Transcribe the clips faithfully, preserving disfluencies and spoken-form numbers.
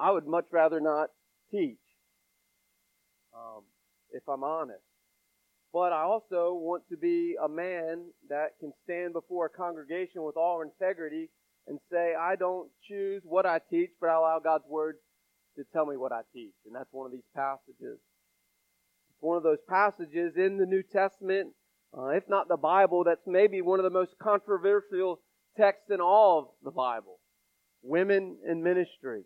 I would much rather not teach, um, if I'm honest. But I also want to be a man that can stand before a congregation with all integrity and say, I don't choose what I teach, but I allow God's Word to tell me what I teach. And that's one of these passages. It's one of those passages in the New Testament, uh, if not the Bible, that's maybe one of the most controversial texts in all of the Bible. Women in ministry.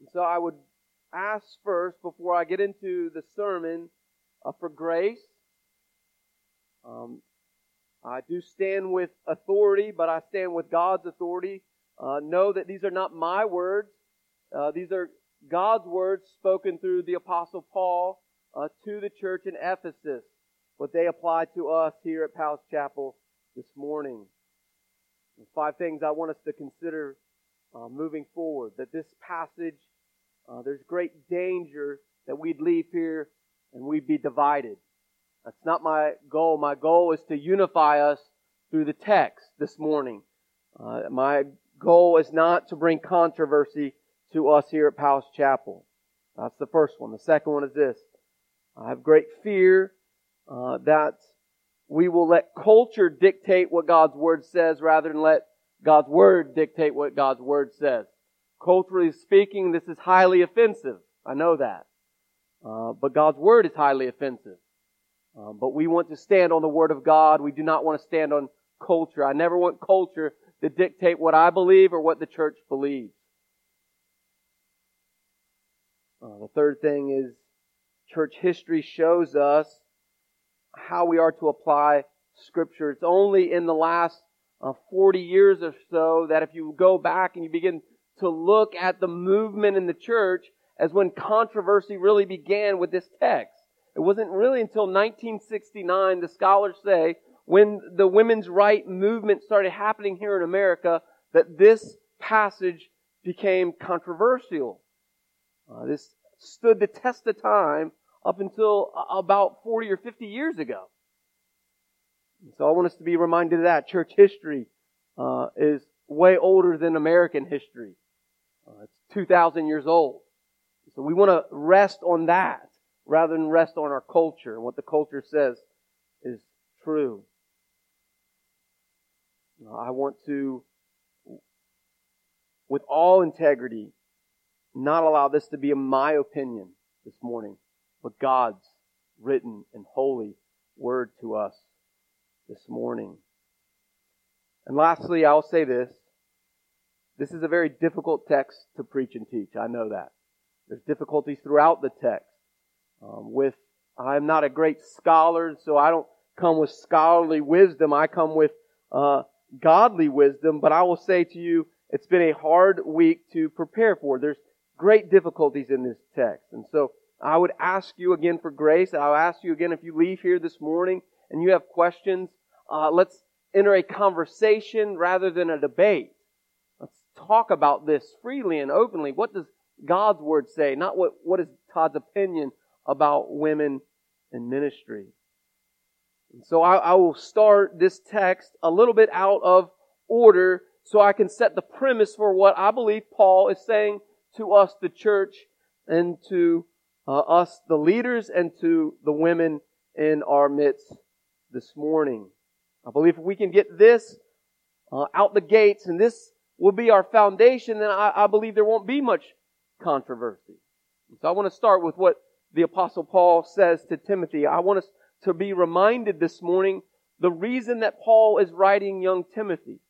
And so I would ask first, before I get into the sermon, Uh, for grace. Um, I do stand with authority, but I stand with God's authority. Uh, know that these are not my words. Uh, these are God's words spoken through the Apostle Paul uh, to the church in Ephesus, but they apply to us here at Powell's Chapel this morning. And five things I want us to consider uh, moving forward. That this passage, uh, there's great danger that we'd leave here and we'd be divided. That's not my goal. My goal is to unify us through the text this morning. Uh, my goal is not to bring controversy to us here at Powell's Chapel. That's the first one. The second one is this. I have great fear uh, that we will let culture dictate what God's Word says rather than let God's Word dictate what God's Word says. Culturally speaking, this is highly offensive. I know that. Uh, but God's Word is highly offensive. Um, but we want to stand on the Word of God. We do not want to stand on culture. I never want culture to dictate what I believe or what the church believes. Uh, the third thing is church history shows us how we are to apply Scripture. It's only in the last uh, forty years or so that if you go back and you begin to look at the movement in the church, as when controversy really began with this text. It wasn't really until nineteen sixty-nine, the scholars say, when the women's right movement started happening here in America, that this passage became controversial. Uh, this stood the test of time up until about forty or fifty years ago. So I want us to be reminded of that. Church history uh, is way older than American history. Uh, it's two thousand years old. So we want to rest on that rather than rest on our culture. What the culture says is true. I want to, with all integrity, not allow this to be my opinion this morning, but God's written and holy Word to us this morning. And lastly, I'll say this. This is a very difficult text to preach and teach. I know that. There's difficulties throughout the text. Um, with I'm not a great scholar, so I don't come with scholarly wisdom. I come with uh, godly wisdom. But I will say to you, it's been a hard week to prepare for. There's great difficulties in this text. And so I would ask you again for grace. I'll ask you again if you leave here this morning and you have questions, uh, let's enter a conversation rather than a debate. Let's talk about this freely and openly. What does God's Word say, not what, what is Todd's opinion about women in ministry. And so I, I will start this text a little bit out of order so I can set the premise for what I believe Paul is saying to us, the church, and to uh, us, the leaders, and to the women in our midst this morning. I believe if we can get this uh, out the gates and this will be our foundation, then I, I believe there won't be much controversy. So I want to start with what the Apostle Paul says to Timothy. I want us to be reminded this morning the reason that Paul is writing young Timothy.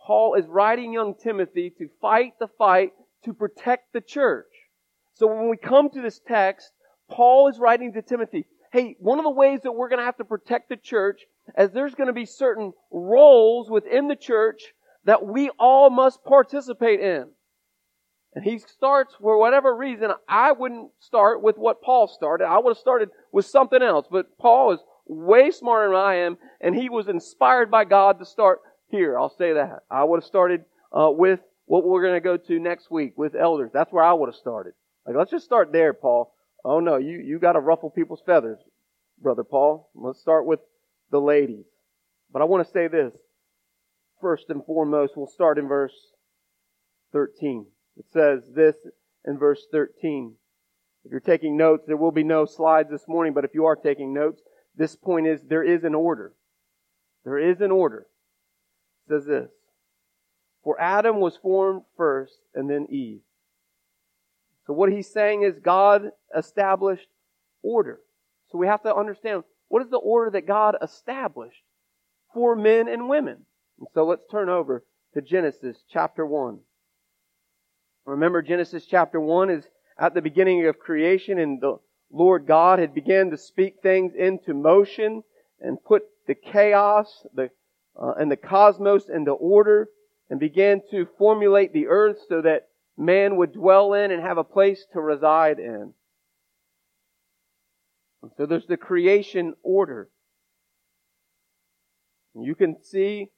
Paul is writing young Timothy to fight the fight to protect the church. So when we come to this text, Paul is writing to Timothy, hey, one of the ways that we're going to have to protect the church is there's going to be certain roles within the church that we all must participate in. And he starts, for whatever reason, I wouldn't start with what Paul started. I would have started with something else. But Paul is way smarter than I am, and he was inspired by God to start here. I'll say that. I would have started uh, with what we're going to go to next week, with elders. That's where I would have started. Like, let's just start there, Paul. Oh, no, you, you got to ruffle people's feathers, Brother Paul. Let's start with the ladies. But I want to say this. First and foremost, we'll start in verse thirteen. It says this, and verse thirteen. If you're taking notes, there will be no slides this morning, but if you are taking notes, this point is there is an order. There is an order. It says this. For Adam was formed first and then Eve. So what he's saying is God established order. So we have to understand, what is the order that God established for men and women? And so let's turn over to Genesis chapter one. Remember, Genesis chapter one is at the beginning of creation, and the Lord God had began to speak things into motion and put the chaos the, uh, and the cosmos into order, and began to formulate the earth so that man would dwell in and have a place to reside in. So there's the creation order. You can see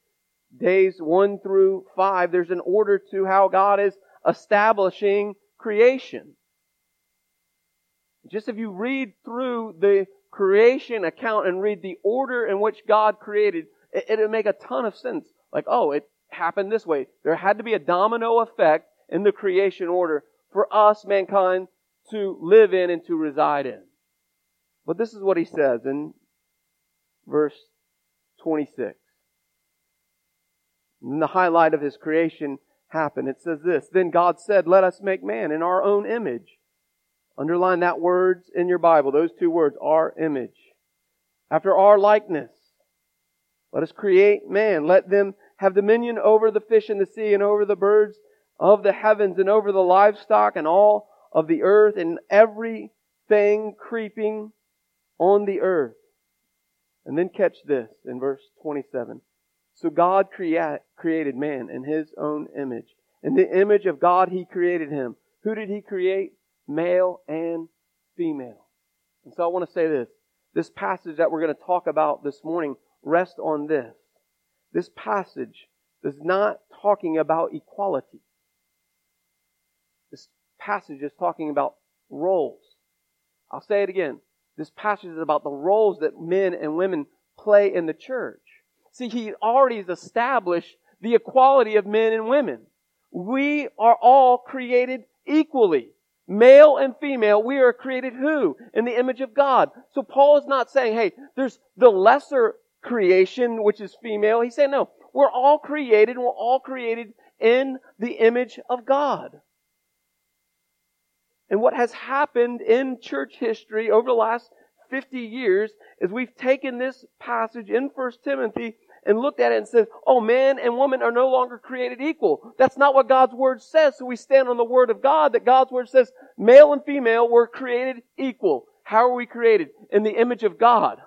days one through five, there's an order to how God is establishing creation. Just if you read through the creation account and read the order in which God created, it would make a ton of sense. Like, oh, it happened this way. There had to be a domino effect in the creation order for us, mankind, to live in and to reside in. But this is what he says in verse twenty-six. And the highlight of his creation happened. It says this, Then God said, Let us make man in our own image. Underline that words in your Bible. Those two words, our image. After our likeness. Let us create man. Let them have dominion over the fish in the sea and over the birds of the heavens and over the livestock and all of the earth and everything creeping on the earth. And then catch this in verse twenty-seven. So God create, created man in His own image. In the image of God He created him. Who did He create? Male and female. And so I want to say this. This passage that we're going to talk about this morning rests on this. This passage is not talking about equality. This passage is talking about roles. I'll say it again. This passage is about the roles that men and women play in the church. See, He already has established the equality of men and women. We are all created equally. Male and female, we are created who? In the image of God. So Paul is not saying, hey, there's the lesser creation, which is female. He's saying, no, we're all created, and we're all created in the image of God. And what has happened in church history over the last fifty years is we've taken this passage in First Timothy and looked at it and said, oh, man and woman are no longer created equal. That's not what God's Word says. So we stand on the Word of God that God's Word says male and female were created equal. How are we created? In the image of God.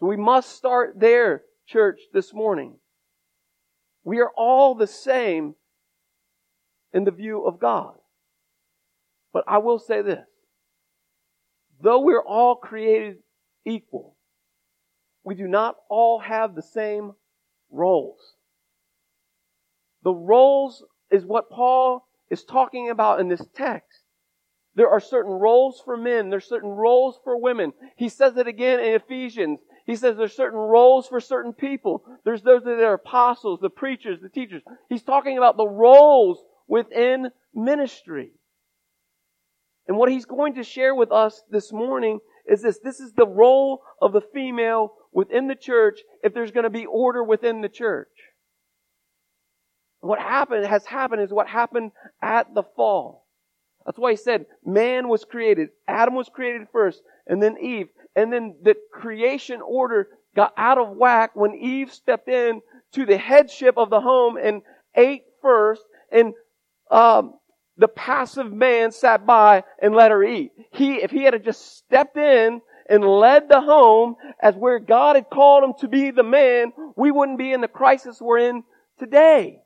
So we must start there, church, this morning. We are all the same in the view of God. But I will say this. Though we're all created equal, we do not all have the same roles. The roles is what Paul is talking about in this text. There are certain roles for men. There are certain roles for women. He says it again in Ephesians. He says there's certain roles for certain people. There's those that are apostles, the preachers, the teachers. He's talking about the roles within ministry. And what he's going to share with us this morning is this. This is the role of the female within the church if there's going to be order within the church. What happened has happened is what happened at the fall. That's why he said man was created. Adam was created first and then Eve. And then the creation order got out of whack when Eve stepped in to the headship of the home and ate first, and um, the passive man sat by and let her eat. He, if he had just stepped in and led the home as where God had called him to be the man, we wouldn't be in the crisis we're in today.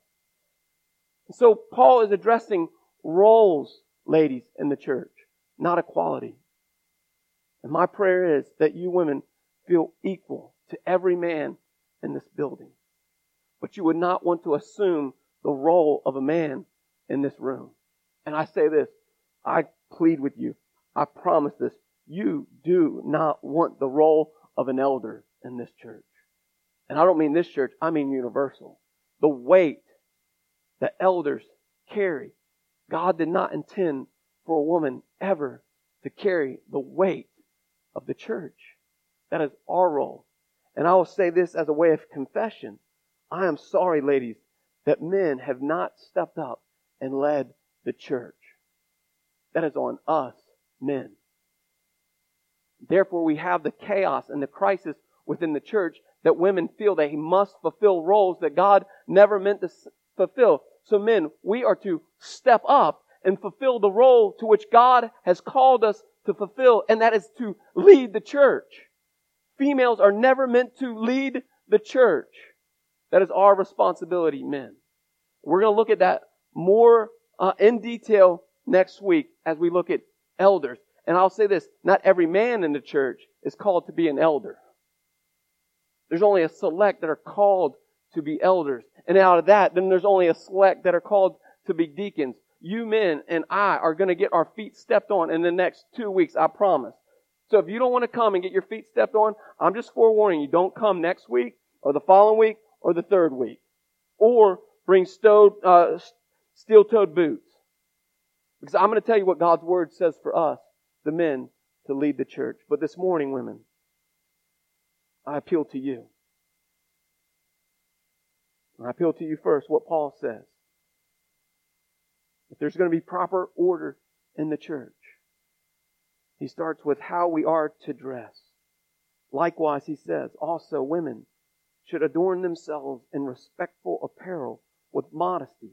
So Paul is addressing roles, ladies, in the church, not equality. And my prayer is that you women feel equal to every man in this building. But you would not want to assume the role of a man in this room. And I say this, I plead with you, I promise this, you do not want the role of an elder in this church. And I don't mean this church, I mean universal. The weight that elders carry, God did not intend for a woman ever to carry the weight of the church. That is our role. And I will say this as a way of confession. I am sorry, ladies, that men have not stepped up and led the church. That is on us, men. Therefore, we have the chaos and the crisis within the church that women feel they must fulfill roles that God never meant to fulfill. So men, we are to step up and fulfill the role to which God has called us to fulfill, and that is to lead the church. Females are never meant to lead the church. That is our responsibility, men. We're going to look at that more uh, in detail next week as we look at elders. And I'll say this, not every man in the church is called to be an elder. There's only a select that are called to be elders. And out of that, then there's only a select that are called to be deacons. You men and I are going to get our feet stepped on in the next two weeks, I promise. So if you don't want to come and get your feet stepped on, I'm just forewarning you, don't come next week or the following week or the third week. Or bring stowed, uh, steel-toed boots. Because I'm going to tell you what God's Word says for us, the men, to lead the church. But this morning, women, I appeal to you. I appeal to you first, what Paul says. If there's going to be proper order in the church, he starts with how we are to dress. Likewise, he says, also women should adorn themselves in respectful apparel with modesty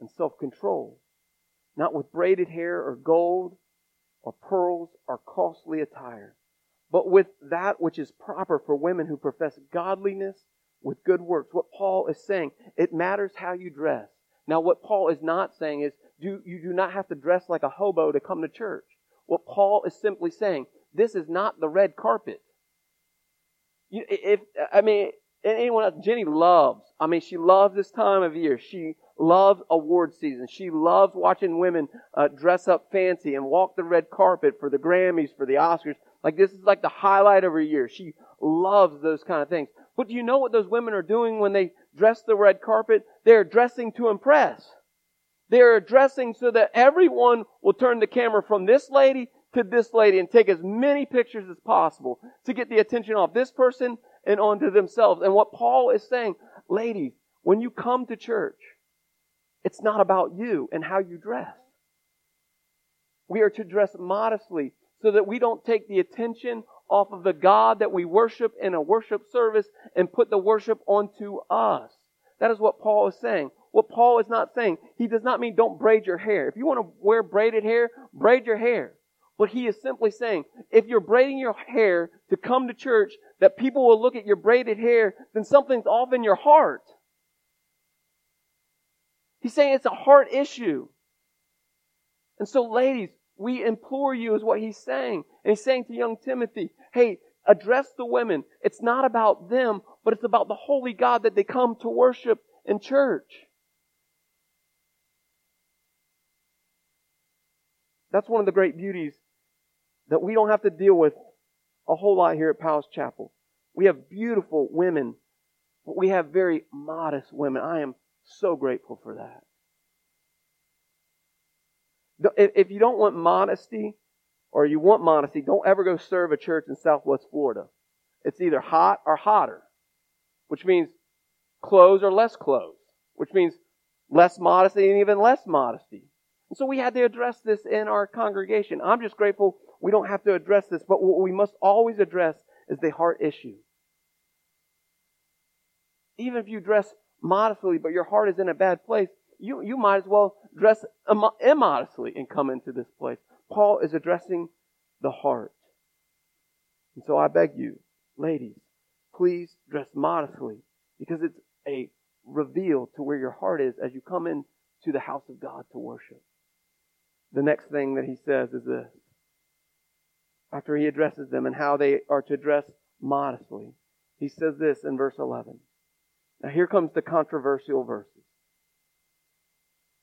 and self-control, not with braided hair or gold or pearls or costly attire, but with that which is proper for women who profess godliness with good works. What Paul is saying, it matters how you dress. Now, what Paul is not saying is do, you do not have to dress like a hobo to come to church. What Paul is simply saying, this is not the red carpet. You, if I mean, anyone else, Jenny loves, I mean, she loves this time of year. She loves award season. She loves watching women uh, dress up fancy and walk the red carpet for the Grammys, for the Oscars. Like, this is like the highlight of her year. She loves those kind of things. But do you know what those women are doing when they dress the red carpet? They're dressing to impress. They're dressing so that everyone will turn the camera from this lady to this lady and take as many pictures as possible to get the attention off this person and onto themselves. And what Paul is saying, ladies, when you come to church, it's not about you and how you dress. We are to dress modestly so that we don't take the attention off of the God that we worship in a worship service and put the worship onto us. That is what Paul is saying. What Paul is not saying, he does not mean don't braid your hair. If you want to wear braided hair, braid your hair. But he is simply saying, if you're braiding your hair to come to church, that people will look at your braided hair, then something's off in your heart. He's saying it's a heart issue. And so, ladies, we implore you is what he's saying. And he's saying to young Timothy, hey, address the women. It's not about them, but it's about the holy God that they come to worship in church. That's one of the great beauties that we don't have to deal with a whole lot here at Powell's Chapel. We have beautiful women, but we have very modest women. I am so grateful for that. If you don't want modesty, or you want modesty, don't ever go serve a church in Southwest Florida. It's either hot or hotter, which means clothes or less clothes, which means less modesty and even less modesty. And so we had to address this in our congregation. I'm just grateful we don't have to address this, but what we must always address is the heart issue. Even if you dress modestly, but your heart is in a bad place, You, you might as well dress immodestly and come into this place. Paul is addressing the heart. And so I beg you, ladies, please dress modestly, because it's a reveal to where your heart is as you come into the house of God to worship. The next thing that he says is this. After he addresses them and how they are to dress modestly, he says this in verse eleven. Now here comes the controversial verse.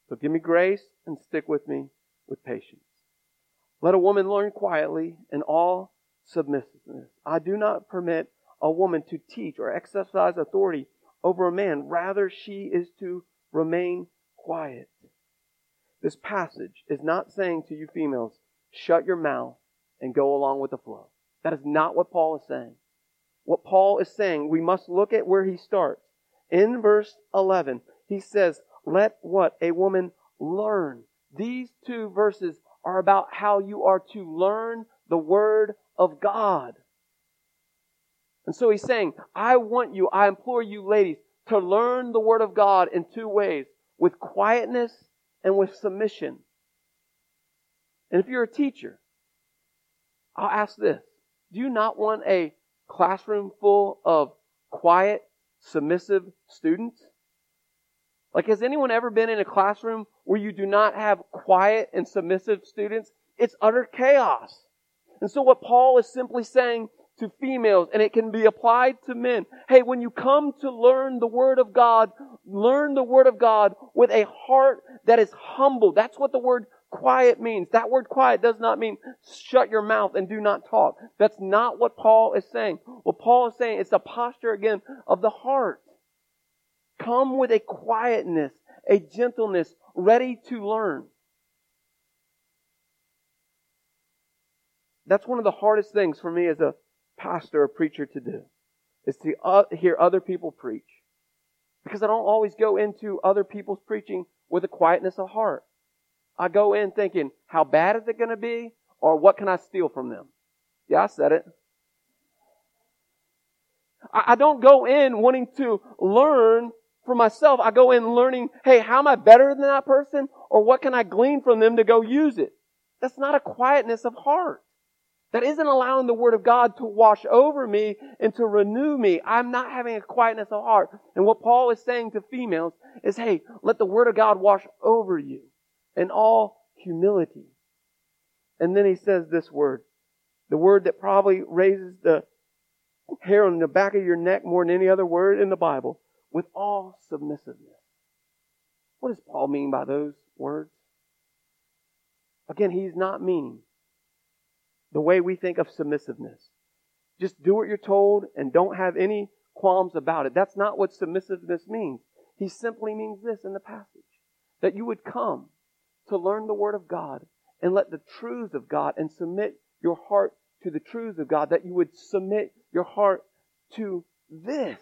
So give me grace and stick with me with patience. Let a woman learn quietly in all submissiveness. I do not permit a woman to teach or exercise authority over a man. Rather, she is to remain quiet. This passage is not saying to you females, shut your mouth and go along with the flow. That is not what Paul is saying. What Paul is saying, we must look at where he starts. In verse eleven, he says, let what? A woman learn. These two verses are about how you are to learn the Word of God. And so he's saying, I want you, I implore you ladies, to learn the Word of God in two ways, with quietness and with submission. And if you're a teacher, I'll ask this. Do you not want a classroom full of quiet, submissive students? Like, has anyone ever been in a classroom where you do not have quiet and submissive students? It's utter chaos. And so what Paul is simply saying to females, and it can be applied to men, hey, when you come to learn the Word of God, learn the Word of God with a heart that is humble. That's what the word quiet means. That word quiet does not mean shut your mouth and do not talk. That's not what Paul is saying. What Paul is saying is a posture, again, of the heart. Come with a quietness, a gentleness, ready to learn. That's one of the hardest things for me as a pastor, a preacher to do, is to uh, hear other people preach. Because I don't always go into other people's preaching with a quietness of heart. I go in thinking, how bad is it going to be? Or what can I steal from them? Yeah, I said it. I don't go in wanting to learn for myself. I go in learning, hey, how am I better than that person? Or what can I glean from them to go use it? That's not a quietness of heart. That isn't allowing the Word of God to wash over me and to renew me. I'm not having a quietness of heart. And what Paul is saying to females is, hey, let the Word of God wash over you in all humility. And then he says this word, the word that probably raises the hair on the back of your neck more than any other word in the Bible, with all submissiveness. What does Paul mean by those words? Again, he's not meaning the way we think of submissiveness. Just do what you're told and don't have any qualms about it. That's not what submissiveness means. He simply means this in the passage, that you would come to learn the Word of God and let the truths of God and submit your heart to the truths of God, that you would submit your heart to this.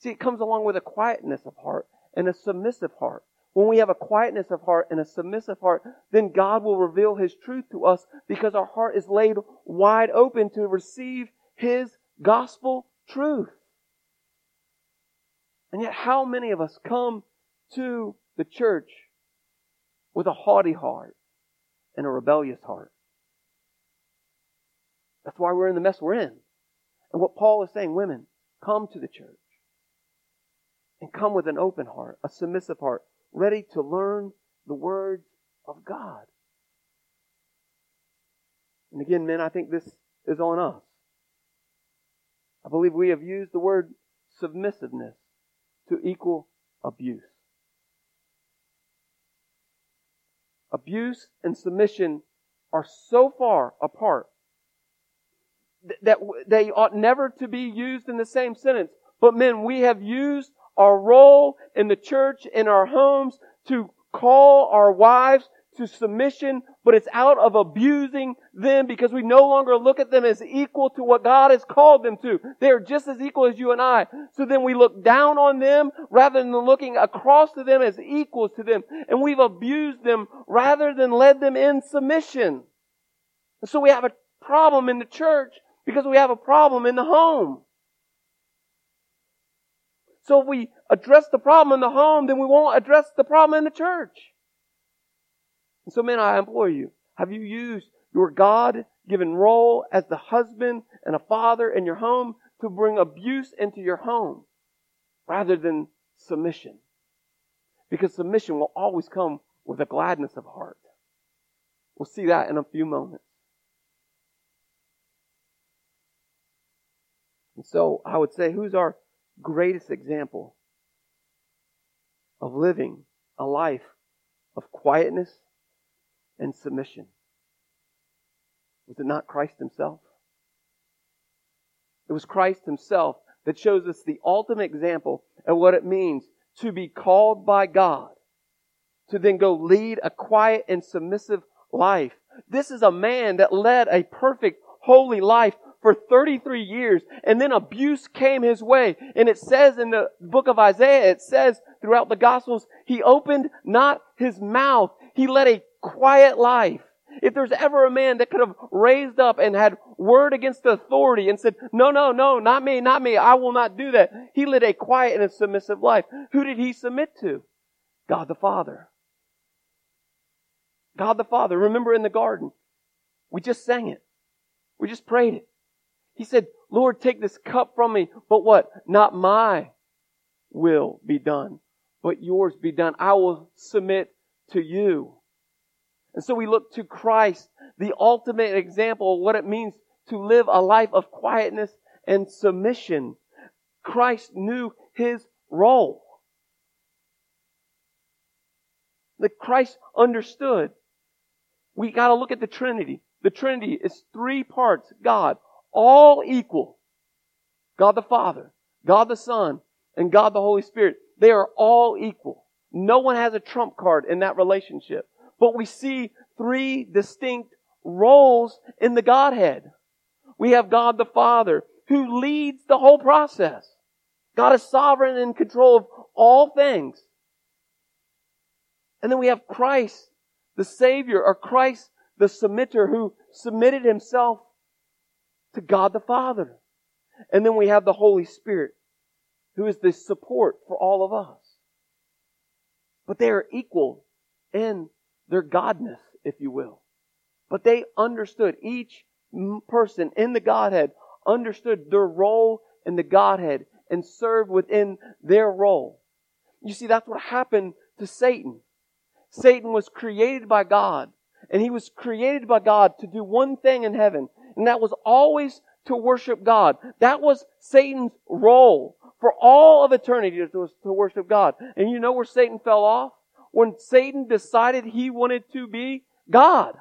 See, it comes along with a quietness of heart and a submissive heart. When we have a quietness of heart and a submissive heart, then God will reveal His truth to us because our heart is laid wide open to receive His gospel truth. And yet, how many of us come to the church with a haughty heart and a rebellious heart? That's why we're in the mess we're in. And what Paul is saying, women, come to the church and come with an open heart, a submissive heart, ready to learn the Word of God. And again, men, I think this is on us. I believe we have used the word submissiveness to equal abuse. Abuse and submission are so far apart that they ought never to be used in the same sentence. But men, we have used our role in the church, in our homes, to call our wives to submission, but it's out of abusing them because we no longer look at them as equal to what God has called them to. They are just as equal as you and I. So then we look down on them rather than looking across to them as equals to them. And we've abused them rather than led them in submission. And so we have a problem in the church because we have a problem in the home. So if we address the problem in the home, then we won't address the problem in the church. And so, men, I implore you, have you used your God-given role as the husband and a father in your home to bring abuse into your home rather than submission? Because submission will always come with a gladness of heart. We'll see that in a few moments. And so I would say, who's our greatest example of living a life of quietness and submission? Was it not Christ Himself? It was Christ Himself that shows us the ultimate example of what it means to be called by God to then go lead a quiet and submissive life. This is a man that led a perfect, holy life for thirty-three years, and then abuse came his way. And it says in the book of Isaiah, it says throughout the Gospels, he opened not his mouth. He led a quiet life. If there's ever a man that could have raised up and had word against the authority and said, no, no, no, not me, not me, I will not do that. He led a quiet and a submissive life. Who did he submit to? God the Father. God the Father. Remember in the garden, we just sang it. We just prayed it. He said, Lord, take this cup from me, but what? Not my will be done, but yours be done. I will submit to you. And so we look to Christ, the ultimate example of what it means to live a life of quietness and submission. Christ knew his role. That Christ understood. We got to look at the Trinity. The Trinity is three parts, God, all equal. God the Father, God the Son, and God the Holy Spirit. They are all equal. No one has a trump card in that relationship. But we see three distinct roles in the Godhead. We have God the Father, who leads the whole process. God is sovereign and in control of all things. And then we have Christ, the Savior, or Christ, the submitter, who submitted himself to God the Father. And then we have the Holy Spirit, who is the support for all of us. But they are equal in their godness, if you will. But they understood, each person in the Godhead understood their role in the Godhead and served within their role. You see, that's what happened to Satan. Satan was created by God, and he was created by God to do one thing in heaven, and that was always to worship God. That was Satan's role for all of eternity, was to worship God. And you know where Satan fell off? When Satan decided he wanted to be God.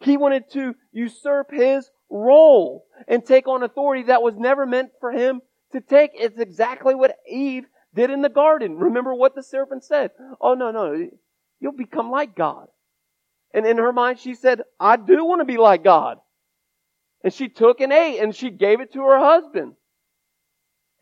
He wanted to usurp his role and take on authority that was never meant for him to take. It's exactly what Eve did in the garden. Remember what the serpent said. Oh, no, no, you'll become like God. And in her mind, she said, I do want to be like God. And she took and ate, and she gave it to her husband.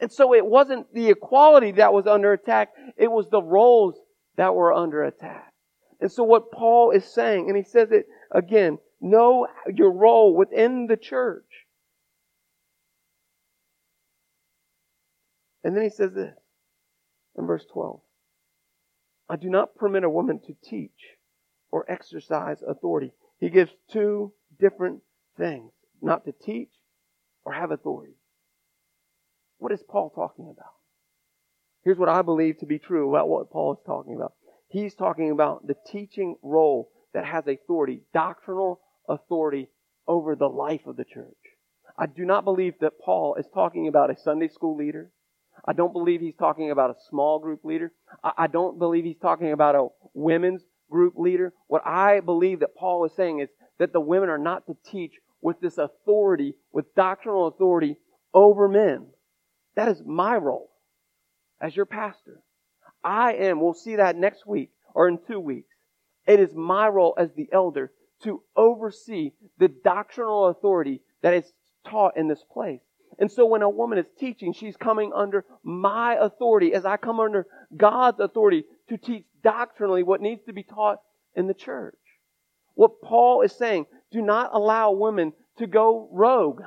And so it wasn't the equality that was under attack. It was the roles that were under attack. And so what Paul is saying, and he says it again, know your role within the church. And then he says this in verse twelve. I do not permit a woman to teach or exercise authority. He gives two different things, not to teach or have authority. What is Paul talking about? Here's what I believe to be true about what Paul is talking about. He's talking about the teaching role that has authority, doctrinal authority over the life of the church. I do not believe that Paul is talking about a Sunday school leader. I don't believe he's talking about a small group leader. I don't believe he's talking about a women's group leader. What I believe that Paul is saying is that the women are not to teach with this authority, with doctrinal authority over men. That is my role. As your pastor, I am, we'll see that next week or in two weeks. It is my role as the elder to oversee the doctrinal authority that is taught in this place. And so when a woman is teaching, she's coming under my authority as I come under God's authority to teach doctrinally what needs to be taught in the church. What Paul is saying, do not allow women to go rogue.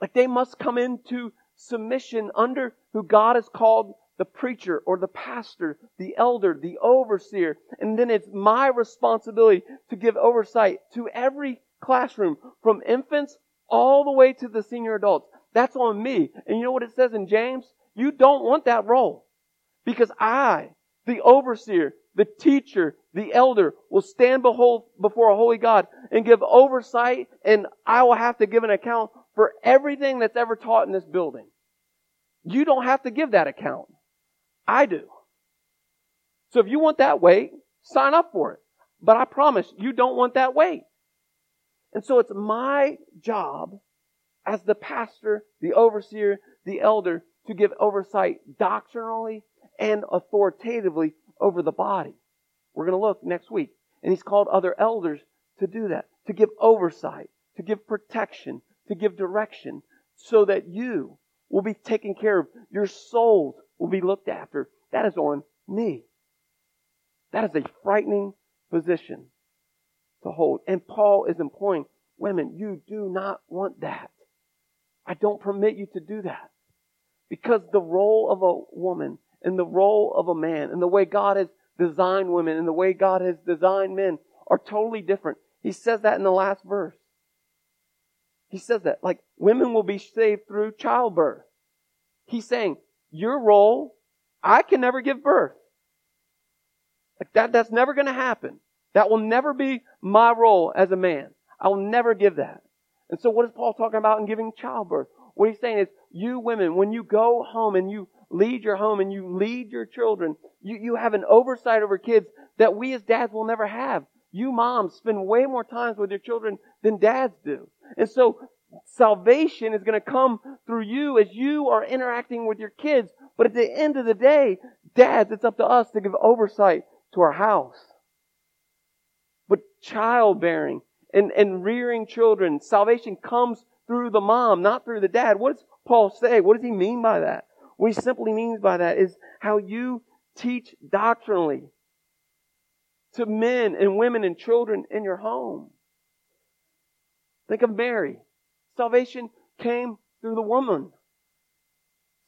Like they must come into submission under who God has called the preacher or the pastor, the elder, the overseer. And then it's my responsibility to give oversight to every classroom from infants all the way to the senior adults. That's on me. And you know what it says in James? You don't want that role because I, the overseer, the teacher, the elder will stand before a holy God and give oversight, and I will have to give an account for everything that's ever taught in this building. You don't have to give that account. I do. So if you want that weight, sign up for it. But I promise you don't want that weight. And so it's my job as the pastor, the overseer, the elder to give oversight doctrinally and authoritatively over the body. We're going to look next week. And he's called other elders to do that, to give oversight, to give protection, to give direction, so that you will be taken care of. Your souls will be looked after. That is on me. That is a frightening position to hold. And Paul is employing women. You do not want that. I don't permit you to do that. Because the role of a woman and the role of a man and the way God has designed women and the way God has designed men are totally different. He says that in the last verse. He says that. Like, women will be saved through childbirth. He's saying, your role, I can never give birth. Like that, that's never going to happen. That will never be my role as a man. I will never give that. And so what is Paul talking about in giving childbirth? What he's saying is, you women, when you go home and you lead your home and you lead your children, you, you have an oversight over kids that we as dads will never have. You moms spend way more time with your children than dads do. And so salvation is going to come through you as you are interacting with your kids. But at the end of the day, dads, it's up to us to give oversight to our house. But childbearing and, and rearing children, salvation comes through the mom, not through the dad. What does Paul say? What does he mean by that? What he simply means by that is how you teach doctrinally to men and women and children in your home. Think of Mary. Salvation came through the woman.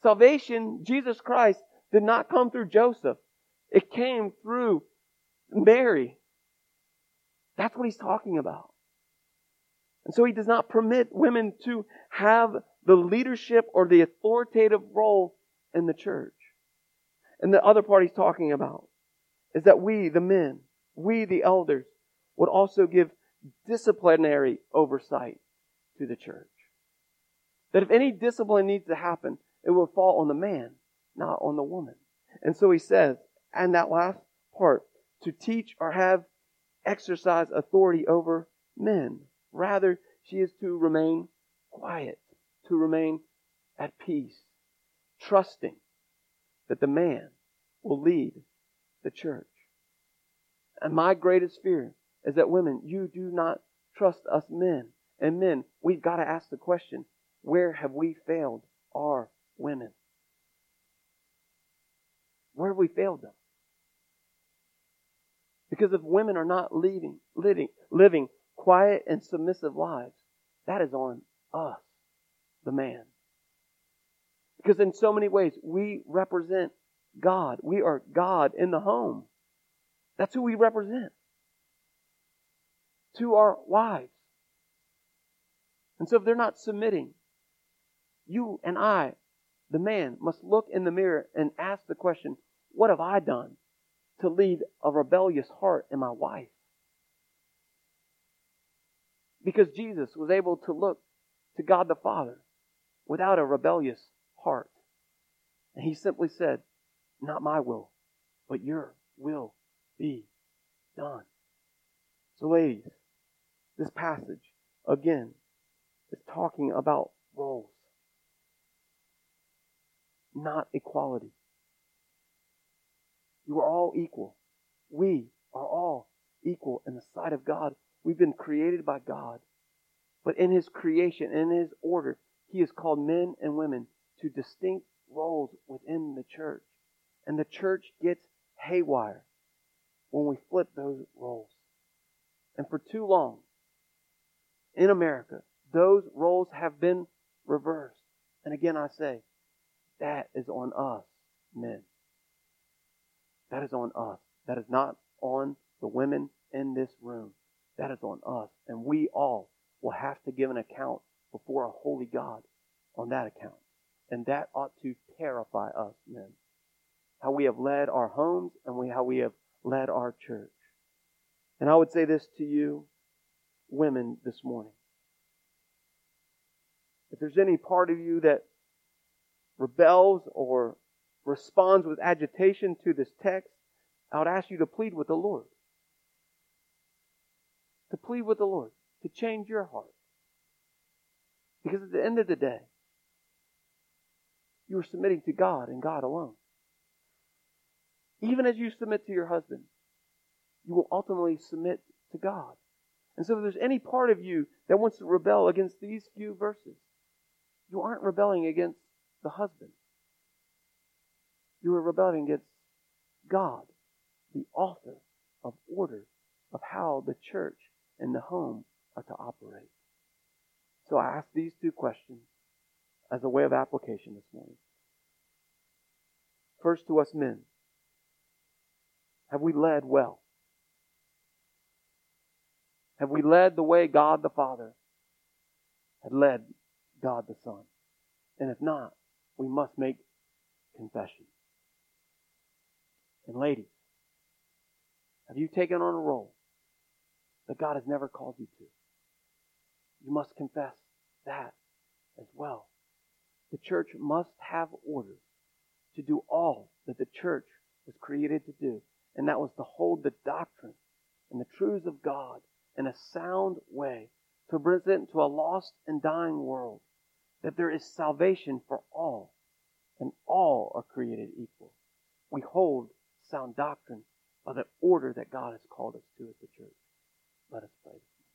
Salvation, Jesus Christ, did not come through Joseph. It came through Mary. That's what he's talking about. And so he does not permit women to have the leadership or the authoritative role in the church. And the other part he's talking about is that we, the men, we, the elders, would also give disciplinary oversight to the church. That if any discipline needs to happen, it will fall on the man, not on the woman. And so he says, and that last part, to teach or have exercise authority over men. Rather, she is to remain quiet, to remain at peace, trusting that the man will lead the church. And my greatest fear is that women, you do not trust us men. And men, we've got to ask the question, where have we failed our women? Where have we failed them? Because if women are not leading, living, living quiet and submissive lives, that is on us, the man. Because in so many ways, we represent God. We are God in the home. That's who we represent. To our wives. And so if they're not submitting, you and I, the man, must look in the mirror and ask the question, what have I done to lead a rebellious heart in my wife? Because Jesus was able to look to God the Father without a rebellious heart. And he simply said, not my will, but your will be done. So ladies, this passage, again, is talking about roles, not equality. You are all equal. We are all equal in the sight of God. We've been created by God. But in His creation, in His order, He has called men and women to distinct roles within the church. And the church gets haywire when we flip those roles. And for too long, in America, those roles have been reversed. And again, I say, that is on us, men. That is on us. That is not on the women in this room. That is on us. And we all will have to give an account before a holy God on that account. And that ought to terrify us, men. How we have led our homes and how we have led our church. And I would say this to you, women, this morning. If there's any part of you that rebels or responds with agitation to this text, I would ask you to plead with the Lord. To plead with the Lord. To change your heart. Because at the end of the day, you are submitting to God and God alone. Even as you submit to your husband, you will ultimately submit to God. And so if there's any part of you that wants to rebel against these few verses, you aren't rebelling against the husband. You are rebelling against God, the author of order, of how the church and the home are to operate. So I ask these two questions as a way of application this morning. First, to us men, have we led well? Have we led the way God the Father had led God the Son? And if not, we must make confession. And ladies, have you taken on a role that God has never called you to? You must confess that as well. The church must have order to do all that the church was created to do, and that was to hold the doctrine and the truths of God in a sound way, to present to a lost and dying world that there is salvation for all, and all are created equal. We hold sound doctrine by the order that God has called us to at the church. Let us pray.